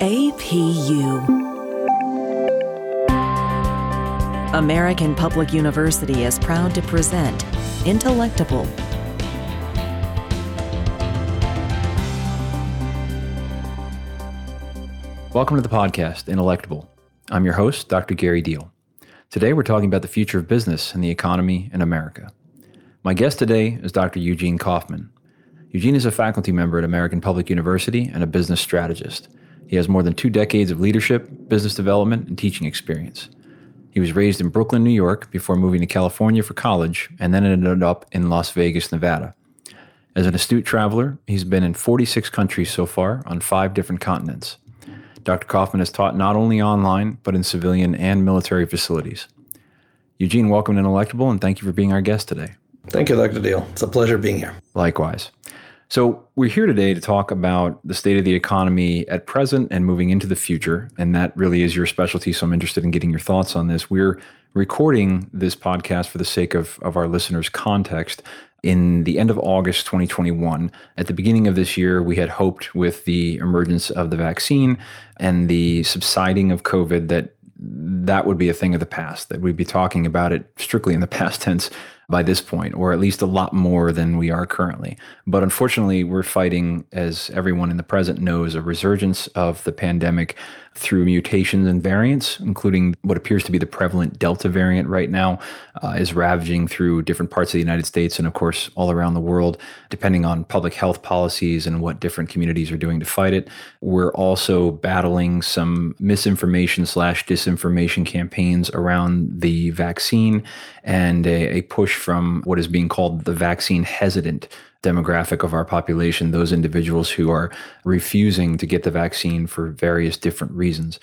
APU. American Public University is proud to present Intellectable. Welcome to the podcast, Intellectable. I'm your host, Dr. Gary Deal. Today we're talking about the future of business and the economy in America. My guest today is Dr. Eugene Kaufman. Eugene is a faculty member at American Public University and a business strategist. He has more than 2 decades of leadership, business development, and teaching experience. He was raised in Brooklyn, New York, before moving to California for college, and then ended up in Las Vegas, Nevada. As an astute traveler, he's been in 46 countries so far on 5 different continents. Dr. Kaufman has taught not only online, but in civilian and military facilities. Eugene, welcome to Intellectable, and thank you for being our guest today. Thank you, Dr. Deal. It's a pleasure being here. Likewise. So we're here today to talk about the state of the economy at present and moving into the future, and that really is your specialty, so I'm interested in getting your thoughts on this. We're recording this podcast for the sake of our listeners' context in the end of August 2021. At the beginning of this year, we had hoped with the emergence of the vaccine and the subsiding of COVID that would be a thing of the past, that we'd be talking about it strictly in the past tense by this point, or at least a lot more than we are currently. But unfortunately, we're fighting, as everyone in the present knows, a resurgence of the pandemic through mutations and variants, including what appears to be the prevalent Delta variant right now, is ravaging through different parts of the United States and, of course, all around the world, depending on public health policies and what different communities are doing to fight it. We're also battling some misinformation/disinformation campaigns around the vaccine and a push from what is being called the vaccine hesitant demographic of our population, those individuals who are refusing to get the vaccine for various different reasons.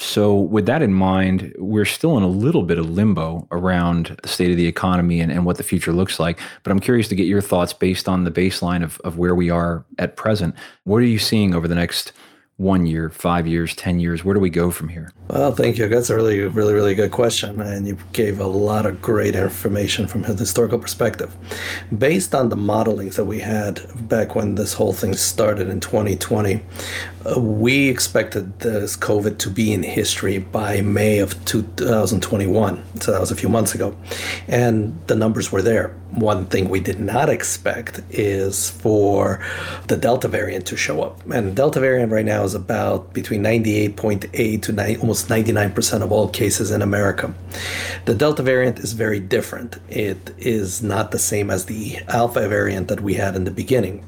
So with that in mind, we're still in a little bit of limbo around the state of the economy and what the future looks like. But I'm curious to get your thoughts based on the baseline of where we are at present. What are you seeing over the next 1 year, 5 years, 10 years? Where do we go from here? Well, thank you. That's a really, really, really good question. And you gave a lot of great information from a historical perspective. Based on the modelings that we had back when this whole thing started in 2020, we expected this COVID to be in history by May of 2021. So that was a few months ago. And the numbers were there. One thing we did not expect is for the Delta variant to show up. And the Delta variant right now is about between 98.8 to almost 99% of all cases in America. The Delta variant is very different. It is not the same as the Alpha variant that we had in the beginning.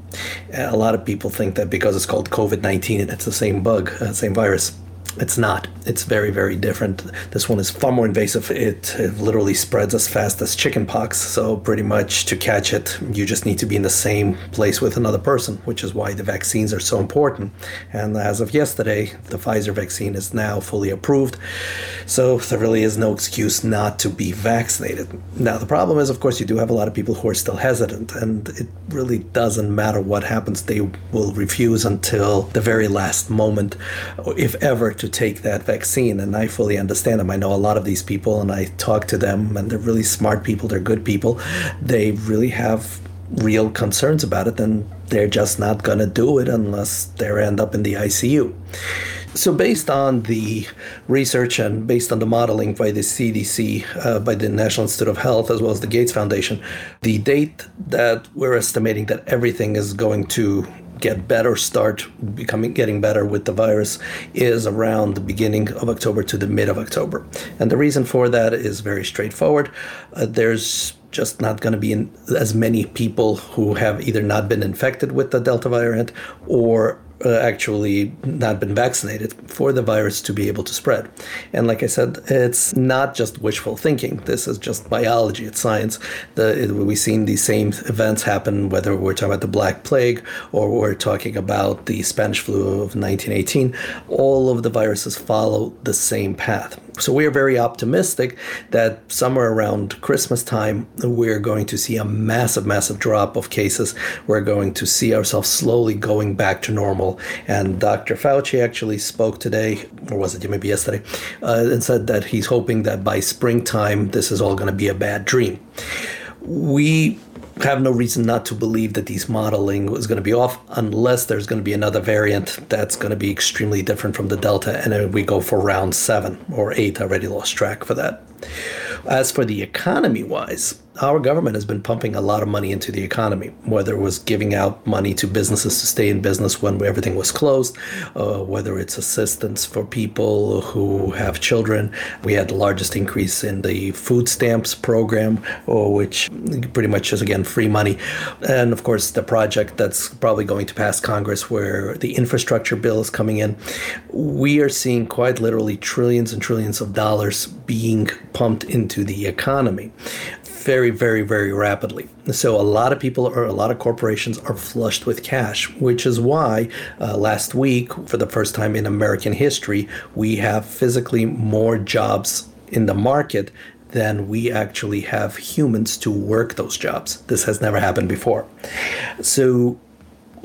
A lot of people think that because it's called COVID-19 and it's the same bug, same virus. It's not. It's very, very different. This one is far more invasive. It literally spreads as fast as chickenpox. So pretty much to catch it, you just need to be in the same place with another person, which is why the vaccines are so important. And as of yesterday, the Pfizer vaccine is now fully approved. So there really is no excuse not to be vaccinated. Now, the problem is, of course, you do have a lot of people who are still hesitant, and it really doesn't matter what happens. They will refuse until the very last moment, if ever, to take that vaccine. And I fully understand them. I know a lot of these people and I talk to them, and they're really smart people. They're good people. They really have real concerns about it, and they're just not going to do it unless they end up in the ICU. So based on the research and based on the modeling by the CDC, by the National Institute of Health, as well as the Gates Foundation, the date that we're estimating that everything is going to get better, getting better with the virus, is around the beginning of October to the mid of October. And the reason for that is very straightforward. There's just not going to be as many people who have either not been infected with the Delta variant or actually not been vaccinated for the virus to be able to spread. And like I said, it's not just wishful thinking. This is just biology. It's science. We've seen these same events happen, whether we're talking about the Black Plague or we're talking about the Spanish flu of 1918. All of the viruses follow the same path. So we are very optimistic that somewhere around Christmas time, we're going to see a massive, massive drop of cases. We're going to see ourselves slowly going back to normal. And Dr. Fauci actually spoke today, or was it maybe yesterday, and said that he's hoping that by springtime, this is all going to be a bad dream. We have no reason not to believe that these modeling was going to be off, unless there's going to be another variant that's going to be extremely different from the Delta, and then we go for round 7 or 8. I already lost track for that. As for the economy-wise, our government has been pumping a lot of money into the economy, whether it was giving out money to businesses to stay in business when everything was closed, whether it's assistance for people who have children. We had the largest increase in the food stamps program, which pretty much is, again, free money. And of course, the project that's probably going to pass Congress where the infrastructure bill is coming in. We are seeing quite literally trillions and trillions of dollars being pumped into the economy very, very, very rapidly. So a lot of people or a lot of corporations are flushed with cash, which is why last week, for the first time in American history, we have physically more jobs in the market than we actually have humans to work those jobs. This has never happened before. So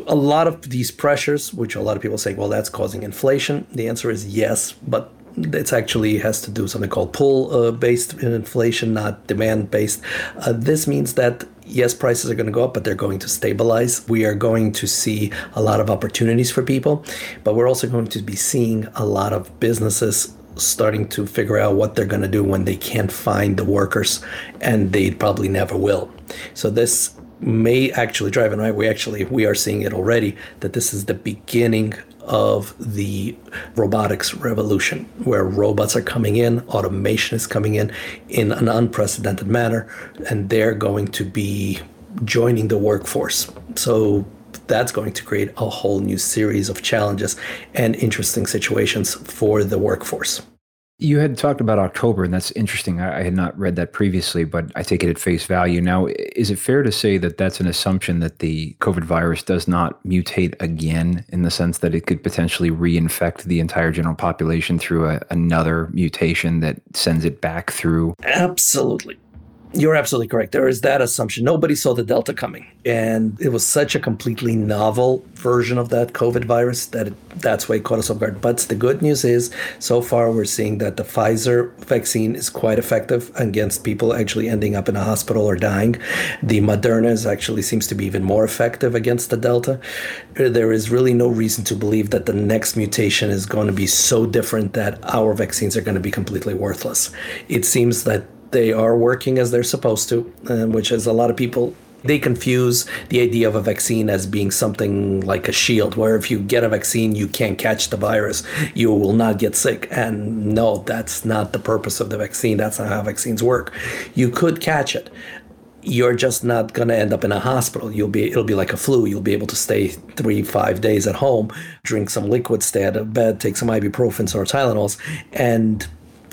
a lot of these pressures, which a lot of people say, well, that's causing inflation. The answer is yes, but it actually has to do something called pull-based inflation, not demand-based. This means that, yes, prices are going to go up, but they're going to stabilize. We are going to see a lot of opportunities for people, but we're also going to be seeing a lot of businesses starting to figure out what they're going to do when they can't find the workers, and they probably never will. So this may actually drive, and right, we are seeing it already, that this is the beginning of the robotics revolution, where robots are coming in, automation is coming in an unprecedented manner, and they're going to be joining the workforce. So that's going to create a whole new series of challenges and interesting situations for the workforce. You had talked about October, and that's interesting. I had not read that previously, but I take it at face value. Now, is it fair to say that that's an assumption that the COVID virus does not mutate again, in the sense that it could potentially reinfect the entire general population through another mutation that sends it back through? Absolutely. You're absolutely correct. There is that assumption. Nobody saw the Delta coming. And it was such a completely novel version of that COVID virus that that's why it caught us off guard. But the good news is, so far, we're seeing that the Pfizer vaccine is quite effective against people actually ending up in a hospital or dying. The Moderna actually seems to be even more effective against the Delta. There is really no reason to believe that the next mutation is going to be so different that our vaccines are going to be completely worthless. It seems that they are working as they're supposed to, which is a lot of people, they confuse the idea of a vaccine as being something like a shield, where if you get a vaccine, you can't catch the virus, you will not get sick. And no, that's not the purpose of the vaccine. That's not how vaccines work. You could catch it. You're just not going to end up in a hospital. It'll be like a flu. You'll be able to stay 3-5 days at home, drink some liquid, stay out of bed, take some ibuprofen or Tylenols, and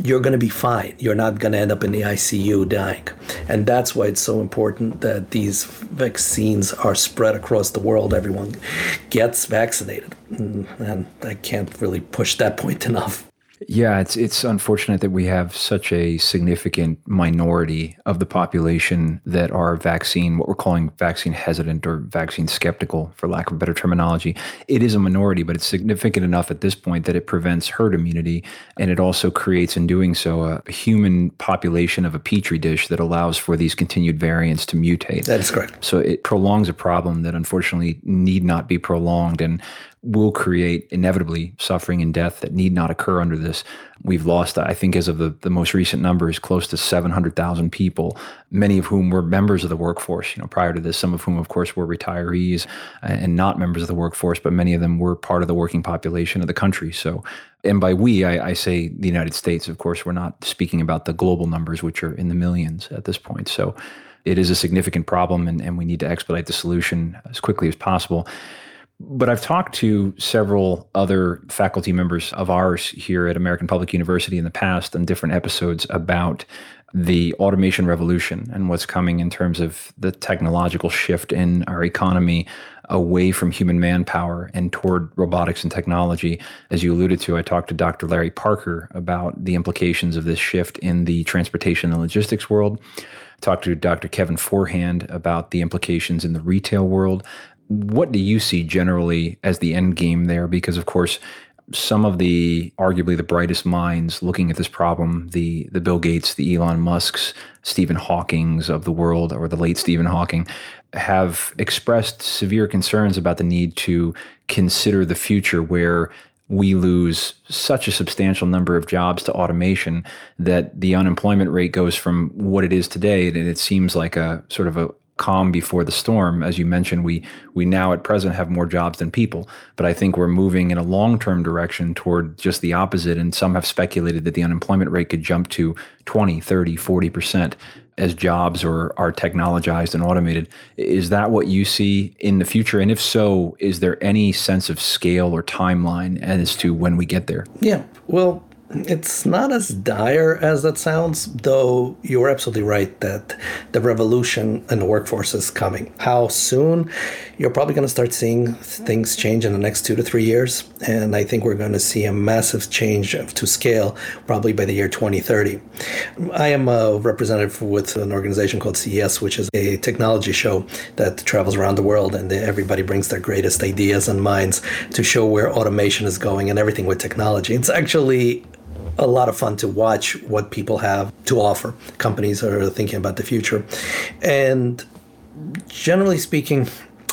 you're going to be fine. You're not going to end up in the ICU dying. And that's why it's so important that these vaccines are spread across the world. Everyone gets vaccinated. And I can't really push that point enough. Yeah, it's unfortunate that we have such a significant minority of the population that are what we're calling vaccine hesitant or vaccine skeptical, for lack of better terminology. It is a minority, but it's significant enough at this point that it prevents herd immunity. And it also creates, in doing so, a human population of a petri dish that allows for these continued variants to mutate. That's correct. So it prolongs a problem that unfortunately need not be prolonged and will create inevitably suffering and death that need not occur under this. We've lost, I think, as of the most recent numbers, close to 700,000 people, many of whom were members of the workforce, prior to this, some of whom, of course, were retirees and not members of the workforce, but many of them were part of the working population of the country. So, and by we, I say the United States, of course, we're not speaking about the global numbers, which are in the millions at this point. So it is a significant problem, and we need to expedite the solution as quickly as possible. But I've talked to several other faculty members of ours here at American Public University in the past on different episodes about the automation revolution and what's coming in terms of the technological shift in our economy away from human manpower and toward robotics and technology. As you alluded to, I talked to Dr. Larry Parker about the implications of this shift in the transportation and logistics world. I talked to Dr. Kevin Forehand about the implications in the retail world. What do you see generally as the end game there? Because, of course, some of the arguably the brightest minds looking at this problem, the Bill Gates, the Elon Musks, Stephen Hawkings of the world, or the late Stephen Hawking, have expressed severe concerns about the need to consider the future where we lose such a substantial number of jobs to automation that the unemployment rate goes from what it is today, and it seems like a sort of a calm before the storm. As you mentioned, we now at present have more jobs than people, but I think we're moving in a long-term direction toward just the opposite. And some have speculated that the unemployment rate could jump to 20, 30, 40% as jobs are technologized and automated. Is that what you see in the future? And if so, is there any sense of scale or timeline as to when we get there? Yeah, well, it's not as dire as that sounds, though you're absolutely right that the revolution in the workforce is coming. How soon? You're probably going to start seeing things change in the next 2 to 3 years. And I think we're going to see a massive change to scale probably by the year 2030. I am a representative with an organization called CES, which is a technology show that travels around the world, and everybody brings their greatest ideas and minds to show where automation is going and everything with technology. It's actually a lot of fun to watch what people have to offer. Companies are thinking about the future. And generally speaking,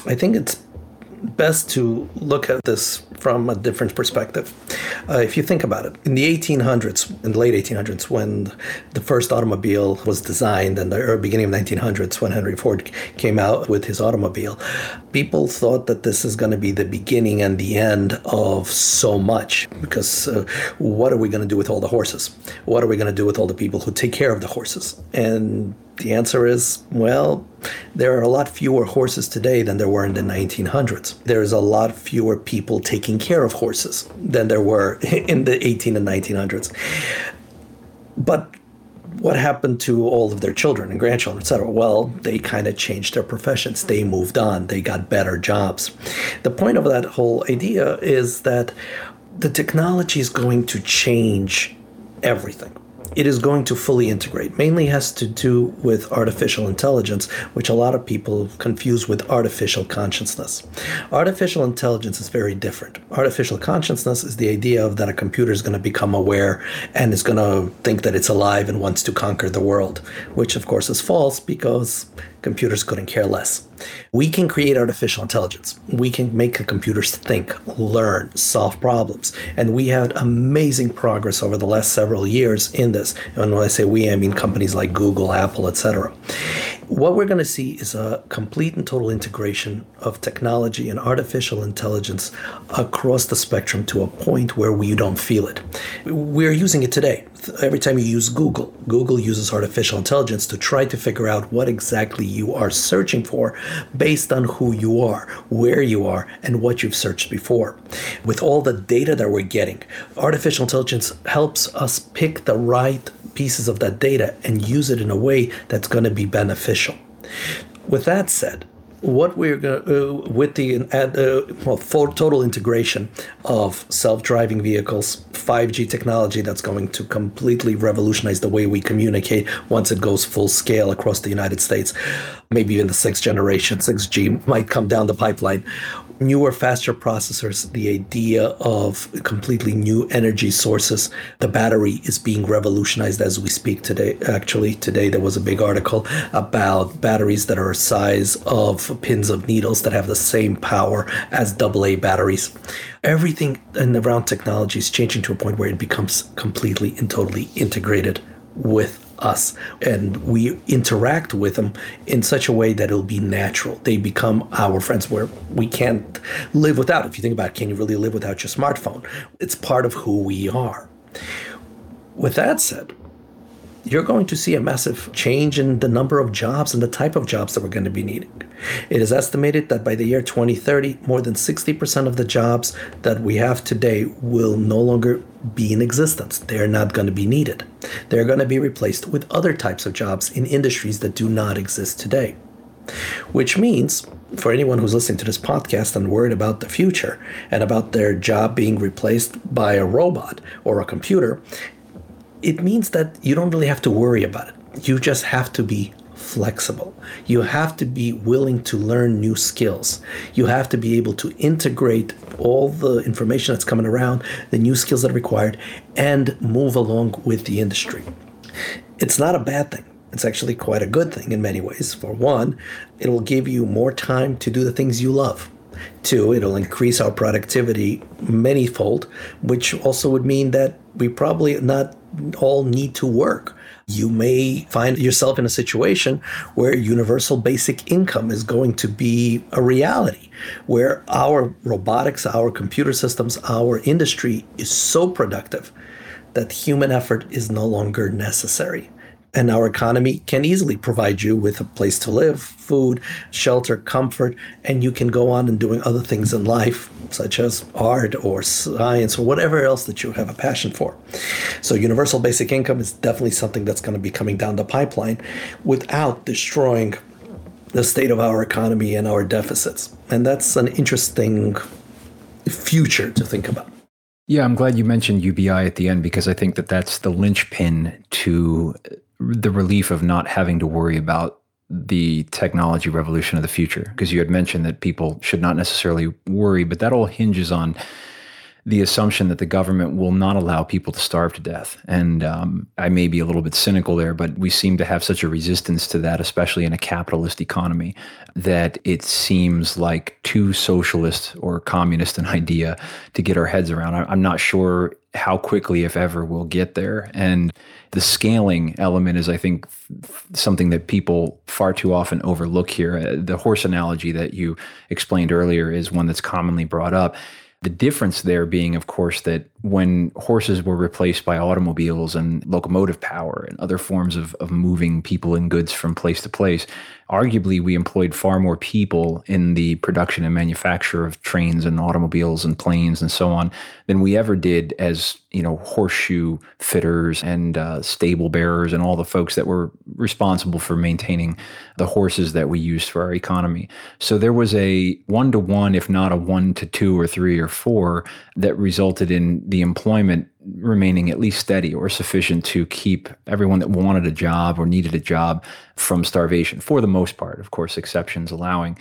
I think it's best to look at this from a different perspective. If you think about it, in the late 1800s, when the first automobile was designed, and the beginning of 1900s, when Henry Ford came out with his automobile, people thought that this is going to be the beginning and the end of so much, because what are we going to do with all the horses? What are we going to do with all the people who take care of the horses? And the answer is, well, there are a lot fewer horses today than there were in the 1900s. There is a lot fewer people taking care of horses than there were in the 18 and 1900s. But what happened to all of their children and grandchildren, et cetera? Well, they kind of changed their professions. They moved on. They got better jobs. The point of that whole idea is that the technology is going to change everything. It is going to fully integrate. Mainly has to do with artificial intelligence, which a lot of people confuse with artificial consciousness. Artificial intelligence is very different. Artificial consciousness is the idea of that a computer is going to become aware and is going to think that it's alive and wants to conquer the world, which of course is false, because computers couldn't care less. We can create artificial intelligence. We can make computers think, learn, solve problems. And we had amazing progress over the last several years in this. And when I say we, I mean companies like Google, Apple, etc. What we're going to see is a complete and total integration of technology and artificial intelligence across the spectrum to a point where we don't feel it. We're using it today. Every time you use Google, Google uses artificial intelligence to try to figure out what exactly you are searching for based on who you are, where you are, and what you've searched before. With all the data that we're getting, artificial intelligence helps us pick the right pieces of that data and use it in a way that's going to be beneficial. With that said, what we're going to with the full total integration of self-driving vehicles, 5G technology that's going to completely revolutionize the way we communicate once it goes full scale across the United States, maybe even the 6G might come down the pipeline. Newer, faster processors, the idea of completely new energy sources. The battery is being revolutionized as we speak today. Actually, today there was a big article about batteries that are the size of pins of needles that have the same power as AA batteries. Everything around technology is changing to a point where it becomes completely and totally integrated with us, and we interact with them in such a way that it'll be natural. They become our friends, where we can't live without. If you think about it, can you really live without your smartphone? It's part of who we are. With that said, you're going to see a massive change in the number of jobs and the type of jobs that we're going to be needing. It is estimated that by the year 2030, more than 60% of the jobs that we have today will no longer be in existence. They're not going to be needed. They're going to be replaced with other types of jobs in industries that do not exist today. Which means, for anyone who's listening to this podcast and worried about the future and about their job being replaced by a robot or a computer, it means that you don't really have to worry about it. You just have to be flexible. You have to be willing to learn new skills. You have to be able to integrate all the information that's coming around, the new skills that are required, and move along with the industry. It's not a bad thing. It's actually quite a good thing in many ways. For one, it will give you more time to do the things you love. Two, it'll increase our productivity manyfold, which also would mean that we probably not all need to work. You may find yourself in a situation where universal basic income is going to be a reality, where our robotics, our computer systems, our industry is so productive that human effort is no longer necessary. And our economy can easily provide you with a place to live, food, shelter, comfort, and you can go on and doing other things in life, such as art or science or whatever else that you have a passion for. So universal basic income is definitely something that's going to be coming down the pipeline without destroying the state of our economy and our deficits. And that's an interesting future to think about. Yeah, I'm glad you mentioned UBI at the end, because I think that that's the linchpin to the relief of not having to worry about the technology revolution of the future. Because you had mentioned that people should not necessarily worry, but that all hinges on the assumption that the government will not allow people to starve to death. And I may be a little bit cynical there, but we seem to have such a resistance to that, especially in a capitalist economy, that it seems like too socialist or communist an idea to get our heads around. I'm not sure how quickly, if ever, we'll get there. And the scaling element is, I think, something that people far too often overlook here. The horse analogy that you explained earlier is one that's commonly brought up. The difference there being, of course, that when horses were replaced by automobiles and locomotive power and other forms of moving people and goods from place to place, arguably we employed far more people in the production and manufacture of trains and automobiles and planes and so on than we ever did as, you know, horseshoe fitters and stable bearers and all the folks that were responsible for maintaining the horses that we used for our economy. So there was a 1-to-1, if not a 1-to-2 or 3 or 4, that resulted in the employment remaining at least steady or sufficient to keep everyone that wanted a job or needed a job from starvation, for the most part, of course, exceptions allowing.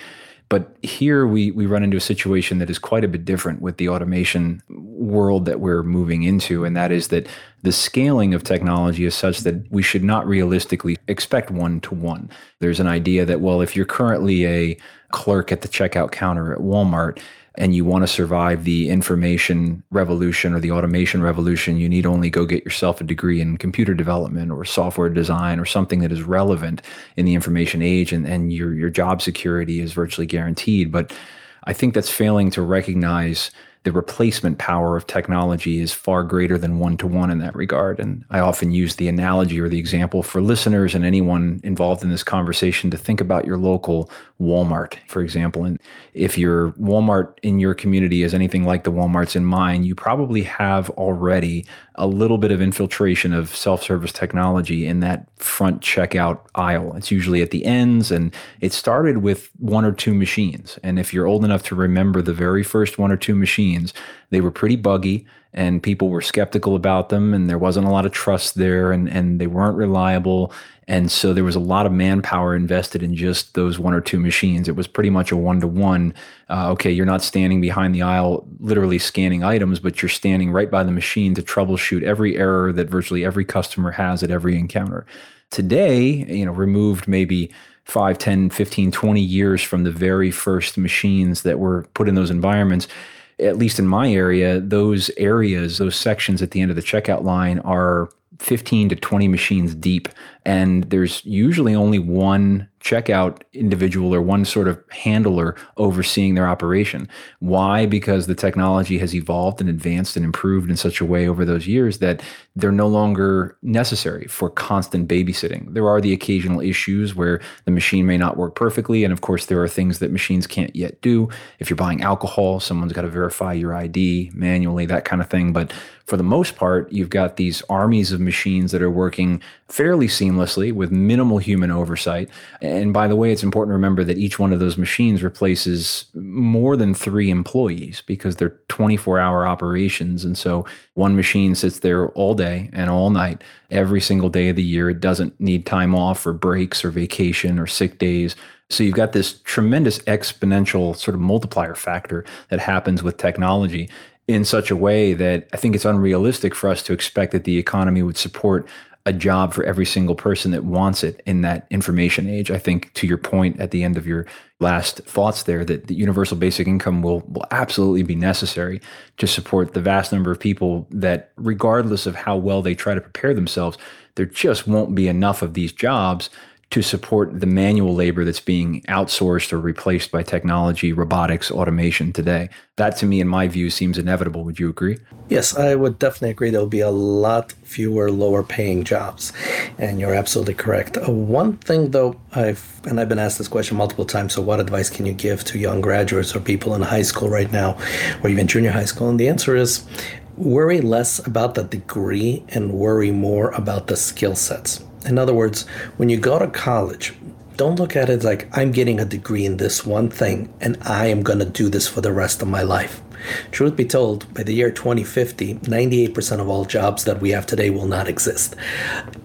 But here we run into a situation that is quite a bit different with the automation world that we're moving into, and that is that the scaling of technology is such that we should not realistically expect 1-to-1. There's an idea that, well, if you're currently a clerk at the checkout counter at Walmart, and you want to survive the information revolution or the automation revolution, you need only go get yourself a degree in computer development or software design or something that is relevant in the information age, and your job security is virtually guaranteed. But I think that's failing to recognize the replacement power of technology is far greater than 1-to-1 in that regard. And I often use the analogy or the example for listeners and anyone involved in this conversation to think about your local Walmart, for example. And if your Walmart in your community is anything like the Walmarts in mine, you probably have already a little bit of infiltration of self-service technology in that front checkout aisle. It's usually at the ends, and it started with 1 or 2 machines. And if you're old enough to remember the very first 1 or 2 machines, they were pretty buggy and people were skeptical about them, and there wasn't a lot of trust there, and they weren't reliable. And so there was a lot of manpower invested in just those 1 or 2 machines. It was pretty much a 1-to-1. Okay, you're not standing behind the aisle literally scanning items, but you're standing right by the machine to troubleshoot every error that virtually every customer has at every encounter. Today, you know, removed maybe 5, 10, 15, 20 years from the very first machines that were put in those environments, at least in my area, those sections at the end of the checkout line are 15 to 20 machines deep, and there's usually only one checkout individual or one sort of handler overseeing their operation. Why? Because the technology has evolved and advanced and improved in such a way over those years that they're no longer necessary for constant babysitting. There are the occasional issues where the machine may not work perfectly, and of course there are things that machines can't yet do. If you're buying alcohol, someone's got to verify your ID manually, that kind of thing. But for the most part, you've got these armies of machines that are working fairly seamlessly seamlessly with minimal human oversight. And by the way, it's important to remember that each one of those machines replaces more than 3 employees because they're 24-hour operations. And so one machine sits there all day and all night, every single day of the year. It doesn't need time off or breaks or vacation or sick days. So you've got this tremendous exponential sort of multiplier factor that happens with technology in such a way that I think it's unrealistic for us to expect that the economy would support a job for every single person that wants it in that information age. I think to your point at the end of your last thoughts there, that the universal basic income will absolutely be necessary to support the vast number of people that, regardless of how well they try to prepare themselves, there just won't be enough of these jobs to support the manual labor that's being outsourced or replaced by technology, robotics, automation today. That to me, in my view, seems inevitable. Would you agree? Yes, I would definitely agree. There'll be a lot fewer lower paying jobs. And you're absolutely correct. One thing though, I've been asked this question multiple times. So what advice can you give to young graduates or people in high school right now, or even junior high school? And the answer is, worry less about the degree and worry more about the skill sets. In other words, when you go to college, don't look at it like I'm getting a degree in this one thing and I am going to do this for the rest of my life. Truth be told, by the year 2050, 98% of all jobs that we have today will not exist.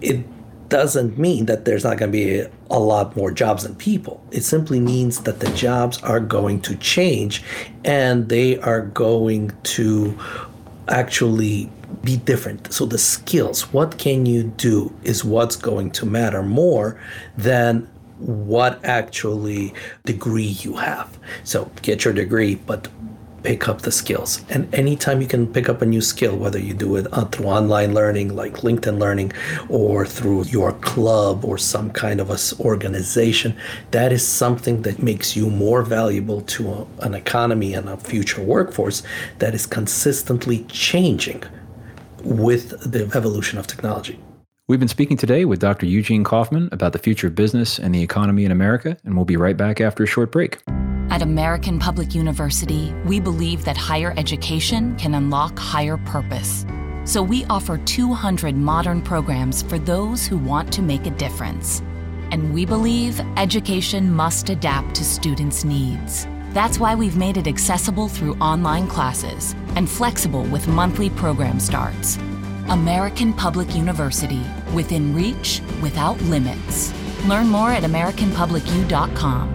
It doesn't mean that there's not going to be a lot more jobs than people. It simply means that the jobs are going to change and they are going to actually be different. So the skills, what can you do, is what's going to matter more than what actually degree you have. So get your degree, but pick up the skills. And anytime you can pick up a new skill, whether you do it through online learning like LinkedIn Learning or through your club or some kind of organization, that is something that makes you more valuable to an economy and a future workforce that is consistently changing with the evolution of technology. We've been speaking today with Dr. Eugene Kaufman about the future of business and the economy in America, and we'll be right back after a short break. At American Public University, we believe that higher education can unlock higher purpose. So we offer 200 modern programs for those who want to make a difference. And we believe education must adapt to students' needs. That's why we've made it accessible through online classes and flexible with monthly program starts. American Public University, within reach, without limits. Learn more at AmericanPublicU.com.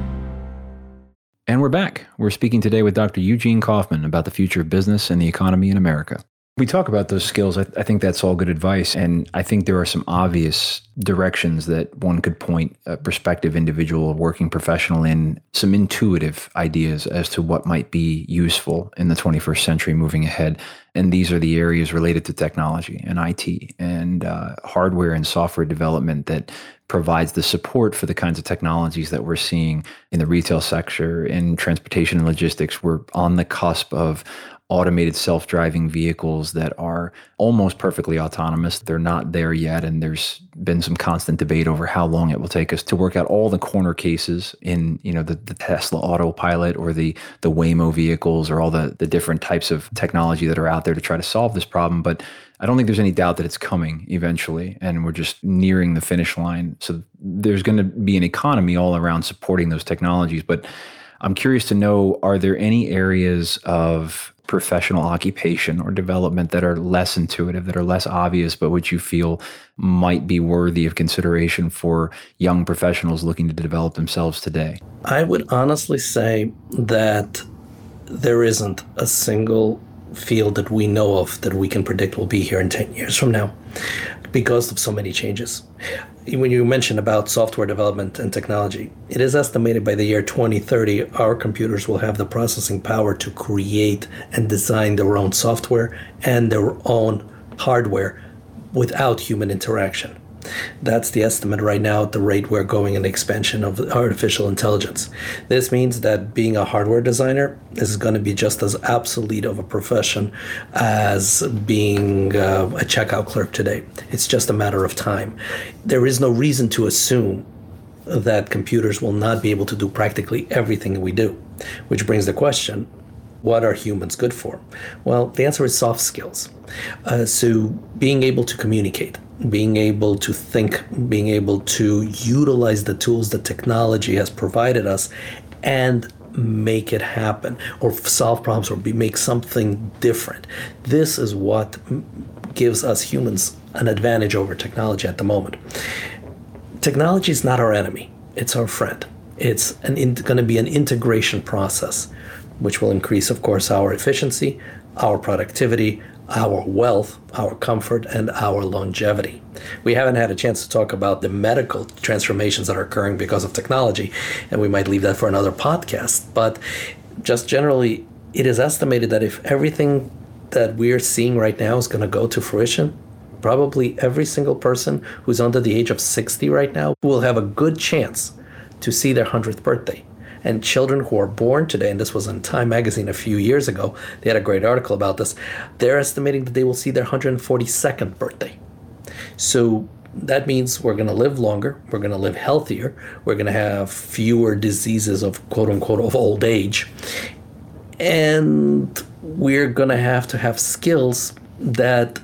And we're back. We're speaking today with Dr. Eugene Kaufman about the future of business and the economy in America. We talk about those skills. I think that's all good advice. And I think there are some obvious directions that one could point a prospective individual, working professional in, some intuitive ideas as to what might be useful in the 21st century moving ahead. And these are the areas related to technology and IT and hardware and software development that provides the support for the kinds of technologies that we're seeing in the retail sector, in transportation and logistics. We're on the cusp of automated self-driving vehicles that are almost perfectly autonomous. They're not there yet, and there's been some constant debate over how long it will take us to work out all the corner cases in, you know, the Tesla autopilot or the Waymo vehicles or all the different types of technology that are out there to try to solve this problem. But I don't think there's any doubt that it's coming eventually, and we're just nearing the finish line. So there's going to be an economy all around supporting those technologies. But I'm curious to know, are there any areas of professional occupation or development that are less intuitive, that are less obvious, but which you feel might be worthy of consideration for young professionals looking to develop themselves today? I would honestly say that there isn't a single field that we know of that we can predict will be here in 10 years from now because of so many changes. When you mentioned about software development and technology, it is estimated by the year 2030, our computers will have the processing power to create and design their own software and their own hardware without human interaction. That's the estimate right now at the rate we're going in the expansion of artificial intelligence. This means that being a hardware designer is going to be just as obsolete of a profession as being a checkout clerk today. It's just a matter of time. There is no reason to assume that computers will not be able to do practically everything we do, which brings the question, What are humans good for? Well, the answer is soft skills. So being able to communicate, being able to think, being able to utilize the tools that technology has provided us and make it happen or solve problems or make something different. This is what gives us humans an advantage over technology at the moment. Technology is not our enemy. It's our friend. It's going to be an integration process, which will increase, of course, our efficiency, our productivity, our wealth, our comfort, and our longevity. We haven't had a chance to talk about the medical transformations that are occurring because of technology, and we might leave that for another podcast. But just generally, it is estimated that if everything that we're seeing right now is going to go to fruition, probably every single person who's under the age of 60 right now will have a good chance to see their 100th birthday. And children who are born today, and this was in Time magazine a few years ago, they had a great article about this, they're estimating that they will see their 142nd birthday. So that means we're going to live longer, we're going to live healthier, we're going to have fewer diseases of quote-unquote of old age, and we're going to have skills that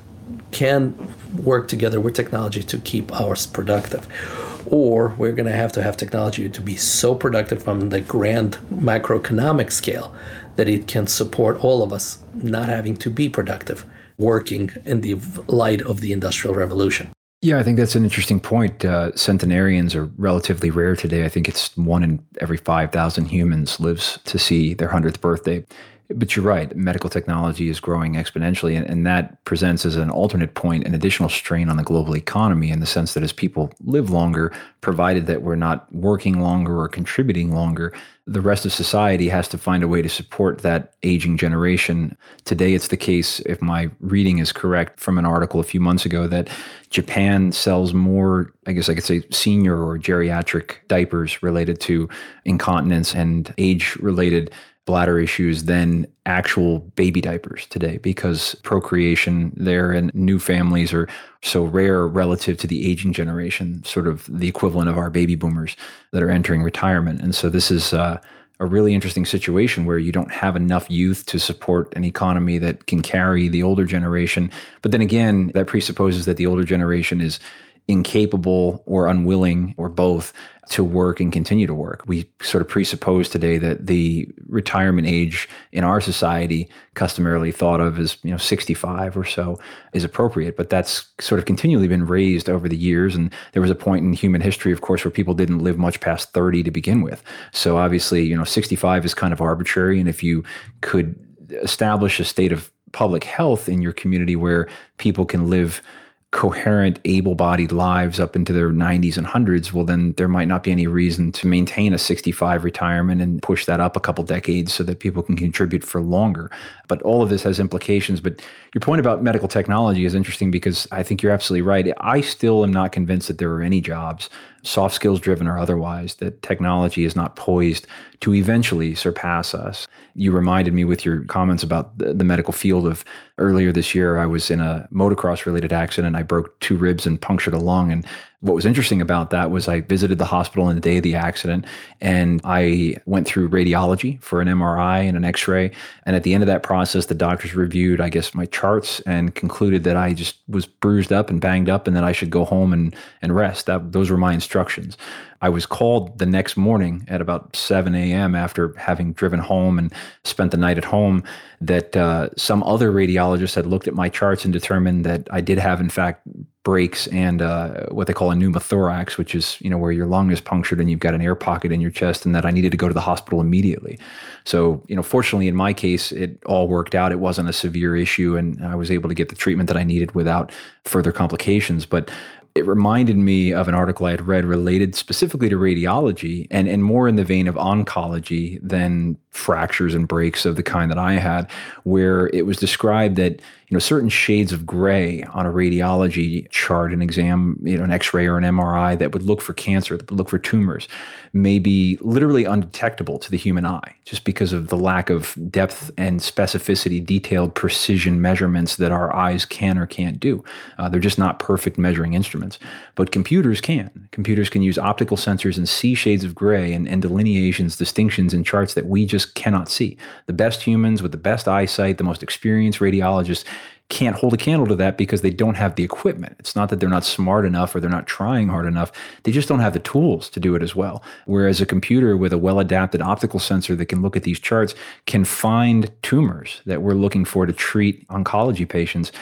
can work together with technology to keep ours productive. Or we're going to have technology to be so productive from the grand macroeconomic scale that it can support all of us not having to be productive, working in the light of the Industrial Revolution. Yeah, I think that's an interesting point. Centenarians are relatively rare today. I think it's 1 in every 5,000 humans lives to see their 100th birthday. But you're right, medical technology is growing exponentially, and that presents as an alternate point an additional strain on the global economy in the sense that as people live longer, provided that we're not working longer or contributing longer, the rest of society has to find a way to support that aging generation. Today, it's the case, if my reading is correct, from an article a few months ago that Japan sells more, I guess I could say, senior or geriatric diapers related to incontinence and age-related bladder issues than actual baby diapers today, because procreation there and new families are so rare relative to the aging generation, sort of the equivalent of our baby boomers that are entering retirement. And so this is a really interesting situation where you don't have enough youth to support an economy that can carry the older generation. But then again, that presupposes that the older generation is incapable or unwilling or both to work and continue to work. We sort of presuppose today that the retirement age in our society, customarily thought of as 65 or so, is appropriate, but that's sort of continually been raised over the years. And there was a point in human history, of course, where people didn't live much past 30 to begin with. So obviously, 65 is kind of arbitrary. And if you could establish a state of public health in your community where people can live coherent, able-bodied lives up into their 90s and 100s, well, then there might not be any reason to maintain a 65 retirement and push that up a couple decades so that people can contribute for longer. But all of this has implications. But your point about medical technology is interesting because I think you're absolutely right. I still am not convinced that there are any jobs, soft skills driven or otherwise, that technology is not poised to eventually surpass us. You reminded me with your comments about the medical field of earlier this year, I was in a motocross related accident. I broke 2 ribs and punctured a lung. And what was interesting about that was I visited the hospital on the day of the accident and I went through radiology for an MRI and an X-ray. And at the end of that process, the doctors reviewed, I guess, my charts and concluded that I just was bruised up and banged up and that I should go home and rest. Those were my instructions. I was called the next morning at about 7 a.m. after having driven home and spent the night at home that some other radiologist had looked at my charts and determined that I did have, in fact, breaks and what they call a pneumothorax, which is where your lung is punctured and you've got an air pocket in your chest, and that I needed to go to the hospital immediately. So fortunately in my case, it all worked out. It wasn't a severe issue and I was able to get the treatment that I needed without further complications. But it reminded me of an article I had read related specifically to radiology and more in the vein of oncology than fractures and breaks of the kind that I had, where it was described that certain shades of gray on a radiology chart, an exam, an X-ray or an MRI that would look for cancer, that would look for tumors, may be literally undetectable to the human eye just because of the lack of depth and specificity, detailed precision measurements that our eyes can or can't do. They're just not perfect measuring instruments. But computers can. Computers can use optical sensors and see shades of gray and delineations, distinctions in charts that we just just cannot see. The best humans with the best eyesight, the most experienced radiologists can't hold a candle to that because they don't have the equipment. It's not that they're not smart enough or they're not trying hard enough. They just don't have the tools to do it as well. Whereas a computer with a well-adapted optical sensor that can look at these charts can find tumors that we're looking for to treat oncology patients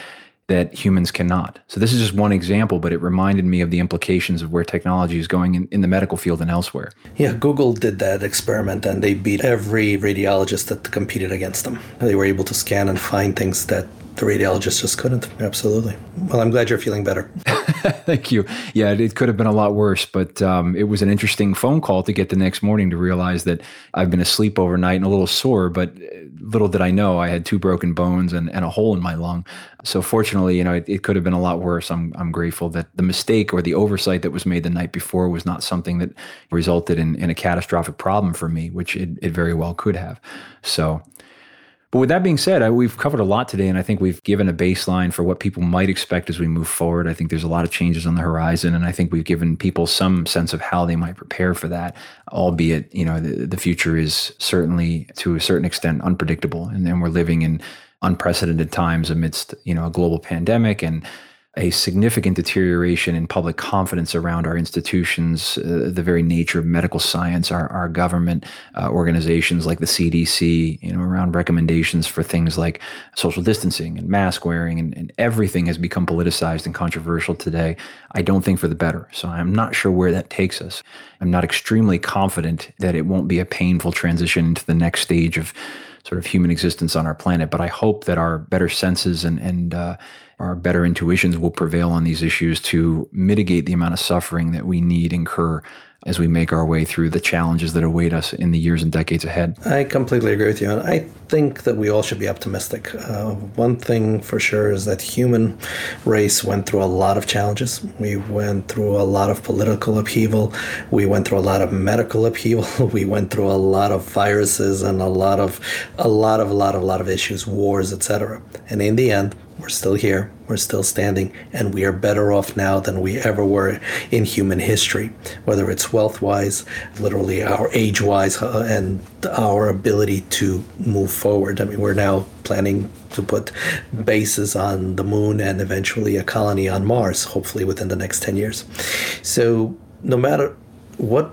that humans cannot. So this is just one example, but it reminded me of the implications of where technology is going in the medical field and elsewhere. Yeah, Google did that experiment and they beat every radiologist that competed against them. They were able to scan and find things that the radiologist just couldn't. Absolutely. Well, I'm glad you're feeling better. Thank you. Yeah, it could have been a lot worse, but it was an interesting phone call to get the next morning to realize that I've been asleep overnight and a little sore, but little did I know I had 2 broken bones and a hole in my lung. So fortunately, it could have been a lot worse. I'm grateful that the mistake or the oversight that was made the night before was not something that resulted in a catastrophic problem for me, which it very well could have. So... But with that being said, we've covered a lot today, and I think we've given a baseline for what people might expect as we move forward. I think there's a lot of changes on the horizon, and I think we've given people some sense of how they might prepare for that, albeit the future is certainly, to a certain extent, unpredictable. And then we're living in unprecedented times amidst a global pandemic and a significant deterioration in public confidence around our institutions, the very nature of medical science, our government organizations like the CDC, around recommendations for things like social distancing and mask wearing, and everything has become politicized and controversial today. I don't think for the better. So I'm not sure where that takes us. I'm not extremely confident that it won't be a painful transition into the next stage of sort of human existence on our planet. But I hope that our better senses and our better intuitions will prevail on these issues to mitigate the amount of suffering that we need incur as we make our way through the challenges that await us in the years and decades ahead. I completely agree with you. And I think that we all should be optimistic. One thing for sure is that human race went through a lot of challenges. We went through a lot of political upheaval. We went through a lot of medical upheaval. We went through a lot of viruses and a lot of issues, wars, etc. And in the end, we're still here, we're still standing, and we are better off now than we ever were in human history, whether it's wealth-wise, literally our age-wise, and our ability to move forward. I mean, we're now planning to put bases on the moon and eventually a colony on Mars, hopefully within the next 10 years. So no matter what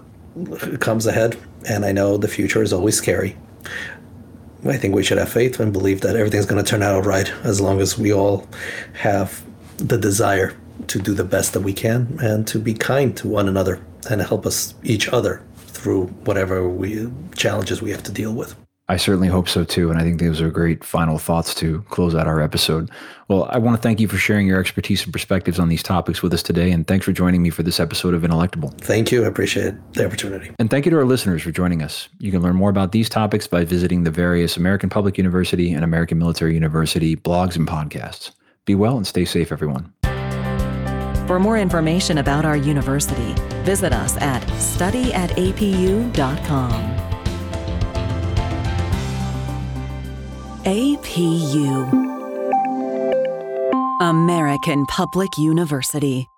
comes ahead, and I know the future is always scary, I think we should have faith and believe that everything's going to turn out all right as long as we all have the desire to do the best that we can and to be kind to one another and help us each other through whatever challenges we have to deal with. I certainly hope so too. And I think those are great final thoughts to close out our episode. Well, I want to thank you for sharing your expertise and perspectives on these topics with us today. And thanks for joining me for this episode of Intellectable. Thank you. I appreciate the opportunity. And thank you to our listeners for joining us. You can learn more about these topics by visiting the various American Public University and American Military University blogs and podcasts. Be well and stay safe, everyone. For more information about our university, visit us at study@apu.com. APU, American Public University.